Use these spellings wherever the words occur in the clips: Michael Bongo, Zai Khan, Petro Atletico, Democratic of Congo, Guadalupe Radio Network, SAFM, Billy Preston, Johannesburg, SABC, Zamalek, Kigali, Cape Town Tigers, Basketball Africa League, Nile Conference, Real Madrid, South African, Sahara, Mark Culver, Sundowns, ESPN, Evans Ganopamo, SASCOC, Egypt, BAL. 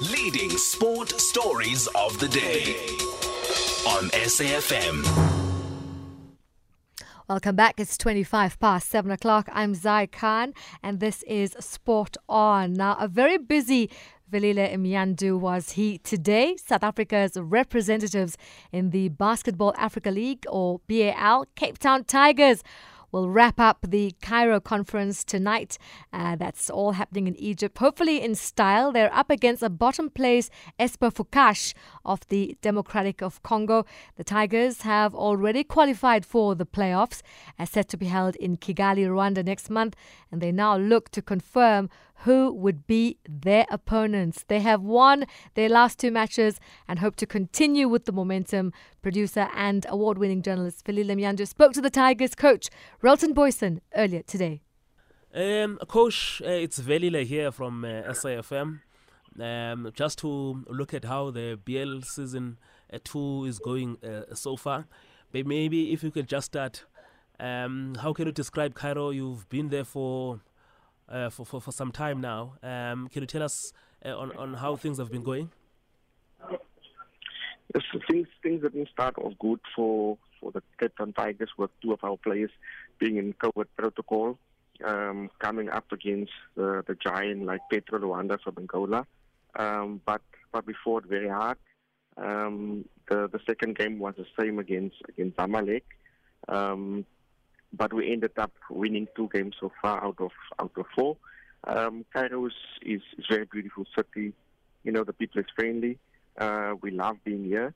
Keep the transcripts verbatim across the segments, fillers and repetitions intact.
Leading sport stories of the day on S A F M. Welcome back. It's twenty-five past seven o'clock. I'm Zai Khan and this is Sport On. Now, a very busy Velile Mnyandu was he today. South Africa's representatives in the Basketball Africa League, or B A L, Cape Town Tigers, will wrap up the Cairo conference tonight. Uh, that's all happening in Egypt. Hopefully in style. They're up against a bottom place Esper Fukash of the Democratic of Congo. The Tigers have already qualified for the playoffs, as set to be held in Kigali, Rwanda next month. And they now look to confirm who would be their opponents. They have won their last two matches and hope to continue with the momentum. Producer and award-winning journalist Velile Mnyandu spoke to the Tigers coach, Relton Boyson, earlier today. Um, coach, uh, it's Velile here from uh, S A F M. Um, just to look at how the B L season uh, two is going uh, so far. But maybe if you could just start, um, how can you describe Cairo? You've been there for... Uh, for, for, for some time now. Um, can you tell us uh, on, on how things have been going? Yes, things things didn't start off good for, for the Cape Town Tigers, with two of our players being in COVID protocol, um, coming up against uh, the giant like Petro Rwanda from Angola. Um, but but we fought very hard. Um, the the second game was the same against against Amalek. Um, But we ended up winning two games so far out of out of four. Um, Cairo is, is a very beautiful city. You know, the people is friendly. Uh, we love being here.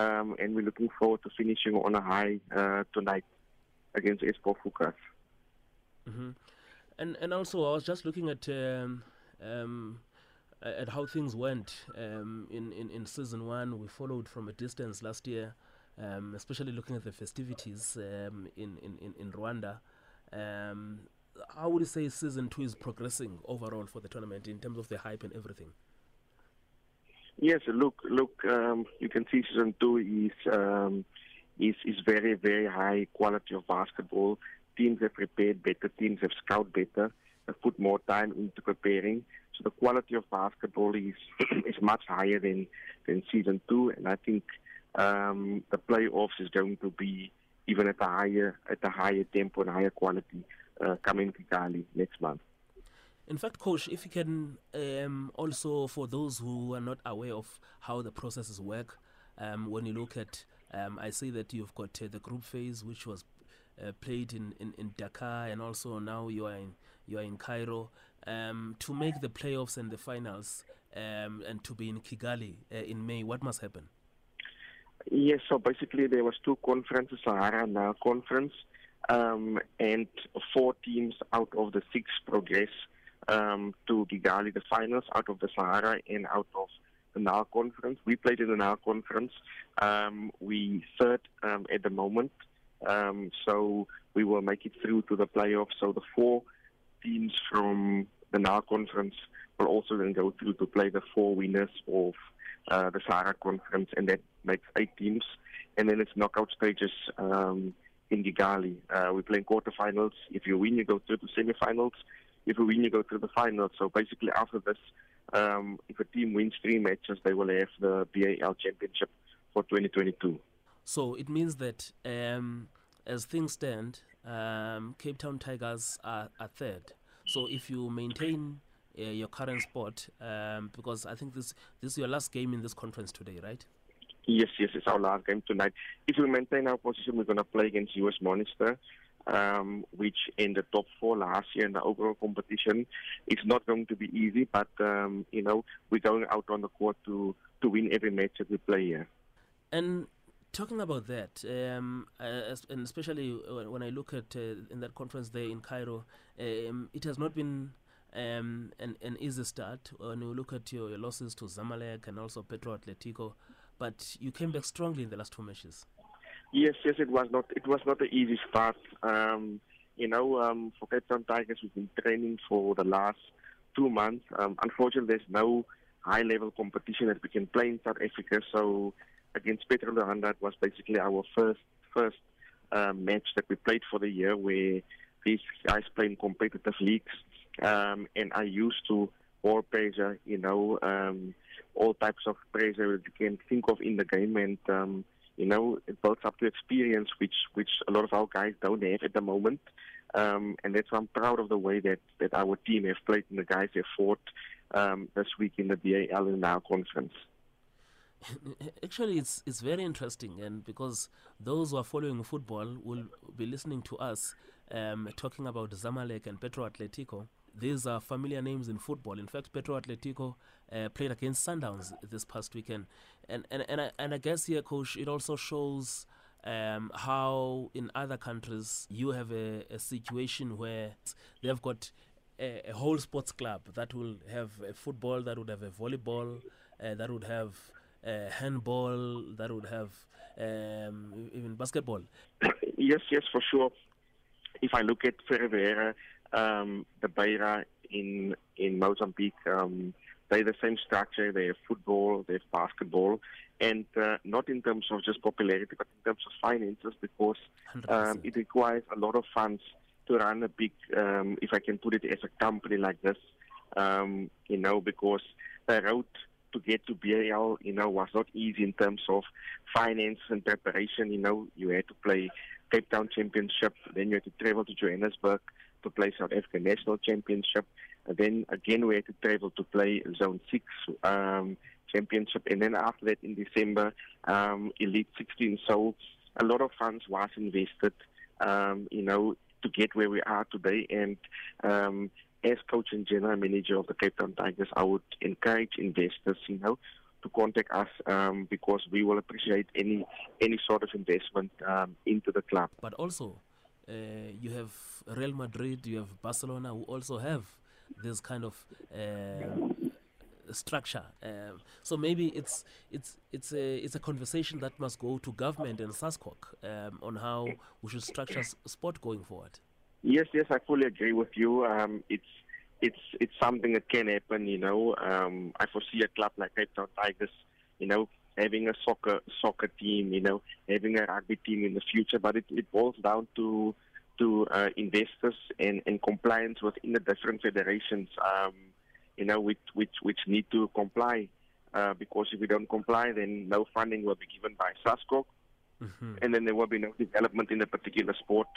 Um, and we're looking forward to finishing on a high uh, tonight against Esper Fukash. Mm-hmm. And and also, I was just looking at um, um, at how things went um, in, in, in season one. We followed from a distance last year. Um, especially looking at the festivities um, in, in, in Rwanda. Um, how would you say season two is progressing overall for the tournament in terms of the hype and everything? Yes, look, look. Um, you can see season two is, um, is is very, very high quality of basketball. Teams have prepared better, teams have scouted better, have put more time into preparing. So the quality of basketball is is much higher than, than season two, and I think Um, the playoffs is going to be even at a higher at a higher tempo and higher quality uh, coming to Kigali next month. In fact, Coach, if you can um, also, for those who are not aware of how the processes work, um, when you look at, um, I see that you've got uh, the group phase, which was uh, played in, in, in Dakar, and also now you are in you are in Cairo um, to make the playoffs and the finals, um, and to be in Kigali uh, in May. What must happen? Yes, so basically there was two conferences, Sahara and N A R conference, um, and four teams out of the six progress um, to Kigali, the finals, out of the Sahara and out of the N A R conference. We played in the N A R conference. Um, we third um, at the moment, um, so we will make it through to the playoffs. So the four teams from the N A R conference will also then go through to play the four winners of Uh, the Sahara Conference, and that makes eight teams. And then it's knockout stages um, in Kigali. Uh, we play in quarterfinals. If you win, you go through to semifinals. If you win, you go through the finals. So basically, after this, um, if a team wins three matches, they will have the B A L Championship for twenty twenty-two. So it means that um, as things stand, um, Cape Town Tigers are, are third. So if you maintain Uh, your current spot, um, because I think this this is your last game in this conference today, right? Yes, yes, it's our last game tonight. If we maintain our position, we're going to play against U S Monster, um, which in the top four last year in the overall competition. It's not going to be easy, but um, you know, we're going out on the court to, to win every match that we play here. And talking about that, um, uh, and especially when I look at uh, in that conference there in Cairo, um, it has not been Um, and, and is a start when you look at your, your losses to Zamalek and also Petro Atletico, but you came back strongly in the last two matches. Yes, yes, it was not it was not an easy start. Um, you know, um, for Cape Town Tigers, we've been training for the last two months. Um, unfortunately, there's no high-level competition that we can play in South Africa. So against Petro Rwanda, it was basically our first first uh, match that we played for the year, where these guys playing competitive leagues. Um, and I used to ball pressure, you know, um, all types of pressure that you can think of in the game. And, um, you know, it builds up to experience, which, which a lot of our guys don't have at the moment. Um, and that's why I'm proud of the way that, that our team have played and the guys have fought um, this week in the D A L and our conference. Actually, it's it's very interesting, and because those who are following football will be listening to us um, talking about Zamalek and Petro Atletico. These are familiar names in football. In fact, Petro Atletico uh, played against Sundowns this past weekend, and and and I, and I guess here, Coach, it also shows um, how in other countries you have a, a situation where they've got a, a whole sports club that will have a football, that would have a volleyball, uh, that would have Uh, handball, that would have um, even basketball. Yes, yes, for sure. If I look at Ferreira, um, the Beira in in Mozambique, um, they're the same structure. They have football, they have basketball, and uh, not in terms of just popularity, but in terms of finances, because um, it requires a lot of funds to run a big, um, if I can put it as a company like this, um, you know, because the road to get to B A L, you know, was not easy in terms of finance and preparation. You know, you had to play Cape Town Championship, then you had to travel to Johannesburg to play South African National Championship, and then again we had to travel to play Zone Six um, Championship, and then after that in December, um, Elite sixteen. So a lot of funds was invested, um, you know, to get where we are today. And um, as coach and general manager of the Cape Town Tigers, I would encourage investors, you know, to contact us um, because we will appreciate any any sort of investment um, into the club. But also, uh, you have Real Madrid, you have Barcelona, who also have this kind of uh, structure. Um, so maybe it's it's it's a it's a conversation that must go to government and SASCOC um, on how we should structure sport going forward. Yes, yes, I fully agree with you. Um, it's it's it's something that can happen, you know. Um, I foresee a club like Cape Town Tigers, you know, having a soccer soccer team, you know, having a rugby team in the future. But it, it boils down to to uh, investors and, and compliance within the different federations, um, you know, which which which need to comply. Uh, because if we don't comply, then no funding will be given by SASCOC. Mm-hmm. And then there will be no development in a particular sport,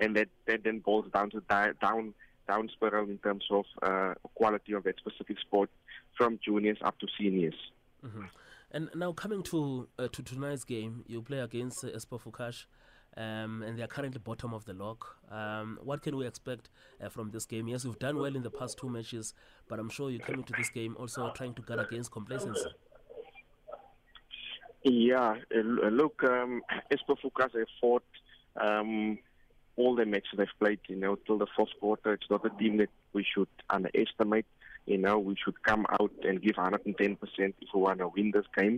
and that, that then boils down to di- down down spiral in terms of uh, quality of that specific sport from juniors up to seniors. Mm-hmm. And now coming to uh, to tonight's game, you play against uh, Esper Fukash, um, and they are currently bottom of the log. Um, what can we expect uh, from this game? Yes, you've done well in the past two matches, but I'm sure you're coming to this game also trying to guard against complacency. Yeah, uh, look, um, Esper Fukash have fought um, all the matches they've played, you know, till the fourth quarter. It's not a team that we should underestimate. You know, we should come out and give one hundred ten percent if we want to win this game.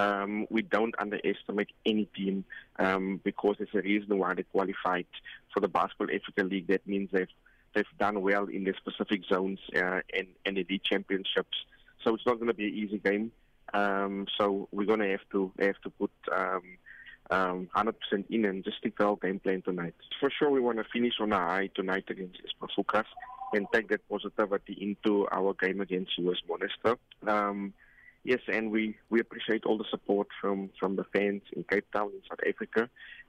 Um, we don't underestimate any team um, because there's a reason why they qualified for the Basketball Africa League. That means they've they've done well in their specific zones uh, and, and elite championships. So it's not going to be an easy game. Um, so we're going to have to have to put um, um, one hundred percent in and just stick to our game plan tonight. For sure, we want to finish on a high tonight against Esper Fukash and take that positivity into our game against U S Monster. Um, yes, and we, we appreciate all the support from, from the fans in Cape Town, in South Africa,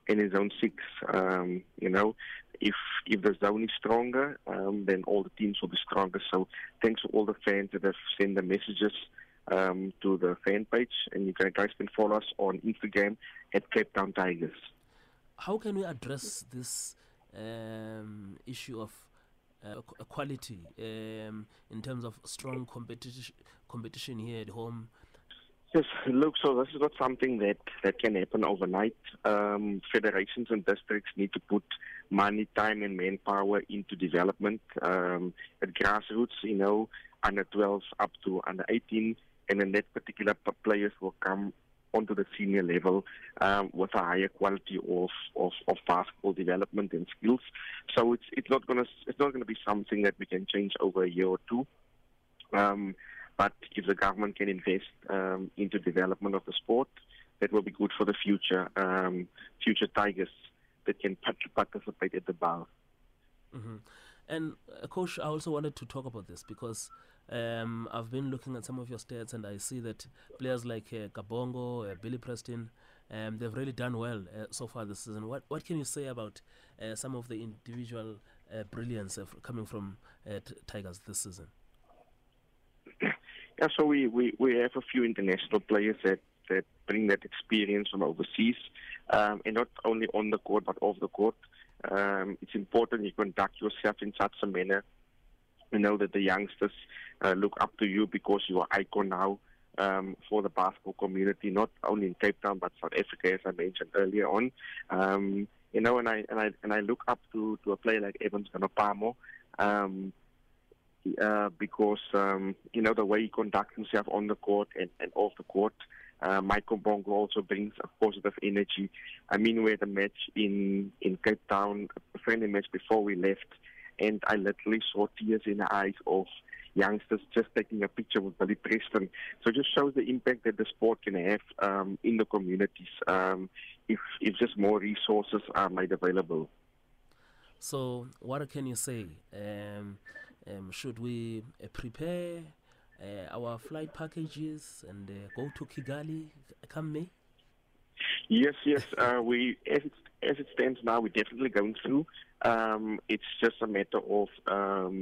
and in Zone Six. Um, you know, if if the zone is stronger, um, then all the teams will be stronger. So thanks to all the fans that have sent the messages Um, to the fan page, and you can guys can follow us on Instagram at Cape Town Tigers. How can we address this um, issue of uh, quality um, in terms of strong competition competition here at home? Yes, look, so this is not something that, that can happen overnight. Um, federations and districts need to put money, time, and manpower into development um, at grassroots, you know, under twelve up to under eighteen. And then that particular players will come onto the senior level um, with a higher quality of, of, of basketball development and skills. So it's it's not gonna it's not gonna be something that we can change over a year or two. Um, but if the government can invest um, into development of the sport, that will be good for the future um, future Tigers that can participate at the bar. Mm-hmm. And uh, Coach, I also wanted to talk about this because Um, I've been looking at some of your stats, and I see that players like uh, Kabongo, uh, Billy Preston, um, they've really done well uh, so far this season. What what can you say about uh, some of the individual uh, brilliance uh, f- coming from uh, t- Tigers this season? Yeah, so we, we, we have a few international players that, that bring that experience from overseas, um, and not only on the court but off the court. Um, it's important you conduct yourself in such a manner, you know, that the youngsters uh, look up to you, because you are icon now um, for the basketball community, not only in Cape Town but South Africa, as I mentioned earlier on. Um, you know, and I and I and I look up to, to a player like Evans Ganopamo, um uh, because um, you know the way he conducts himself on the court and, and off the court. Uh, Michael Bongo also brings a positive energy. I mean, we had a match in, in Cape Town, a friendly match before we left, and I literally saw tears in the eyes of youngsters just taking a picture with Billy Preston. So it just shows the impact that the sport can have um, in the communities um, if, if just more resources are made available. So what can you say? Um, um, should we uh, prepare Uh, our flight packages and uh, go to Kigali come May? Yes, yes. Uh, we as it, as it stands now, we're definitely going through. Um, it's just a matter of um,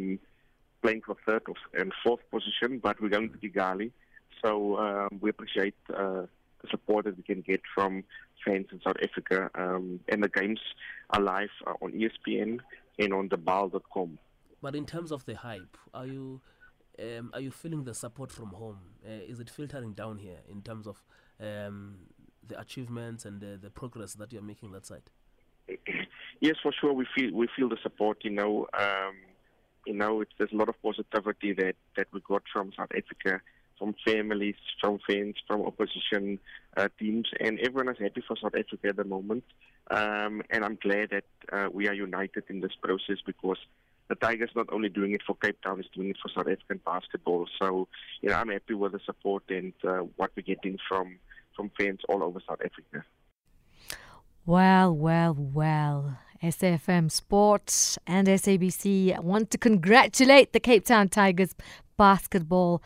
playing for third and fourth position, but we're going to Kigali. So um, we appreciate uh, the support that we can get from fans in South Africa. Um, and the games are live uh, on E S P N and on the ball dot com. But in terms of the hype, are you... Um, are you feeling the support from home? Uh, is it filtering down here in terms of um, the achievements and the, the progress that you're making that side? Yes, for sure. We feel we feel the support. You know, um, you know, it's, there's a lot of positivity that, that we got from South Africa, from families, from fans, from opposition uh, teams, and everyone is happy for South Africa at the moment. Um, and I'm glad that uh, we are united in this process, because the Tigers not only doing it for Cape Town, it's doing it for South African basketball. So, you know, I'm happy with the support and uh, what we're getting from, from fans all over South Africa. Well, well, well. S A F M Sports and S A B C want to congratulate the Cape Town Tigers Basketball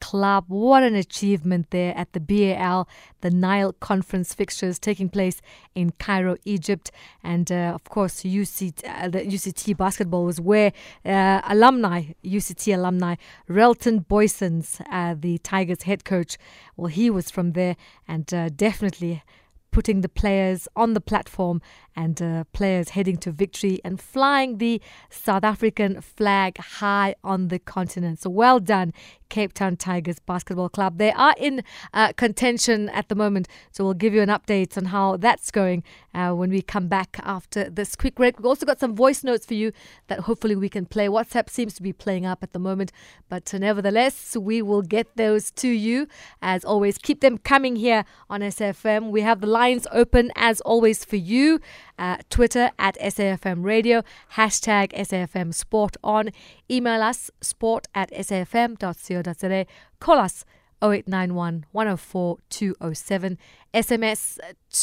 Club. What an achievement there at the B A L, the Nile Conference fixtures taking place in Cairo, Egypt. And uh, of course, U C, uh, the U C T basketball was where uh, alumni, U C T alumni, Relton Boyson, uh, the Tigers head coach, well, he was from there, and uh, definitely putting the players on the platform, and uh, players heading to victory and flying the South African flag high on the continent. So well done, Cape Town Tigers Basketball Club. They are in uh, contention at the moment, so we'll give you an update on how that's going uh, when we come back after this quick break. We've also got some voice notes for you that hopefully we can play. WhatsApp seems to be playing up at the moment, but uh, nevertheless, we will get those to you. As always, keep them coming here on S A F M. We have the line open as always for you. Uh, Twitter at S A F M Radio, hashtag S A F M Sport on. Email us sport at S A F M dot co dot za. Call us oh eight nine one, one oh four, two oh seven. S M S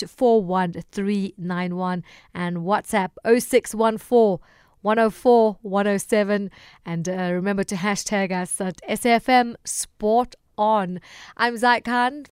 four one three nine one and WhatsApp oh six one four, one oh four, one oh seven. And uh, remember to hashtag us at S A F M Sport on. I'm Zai Khan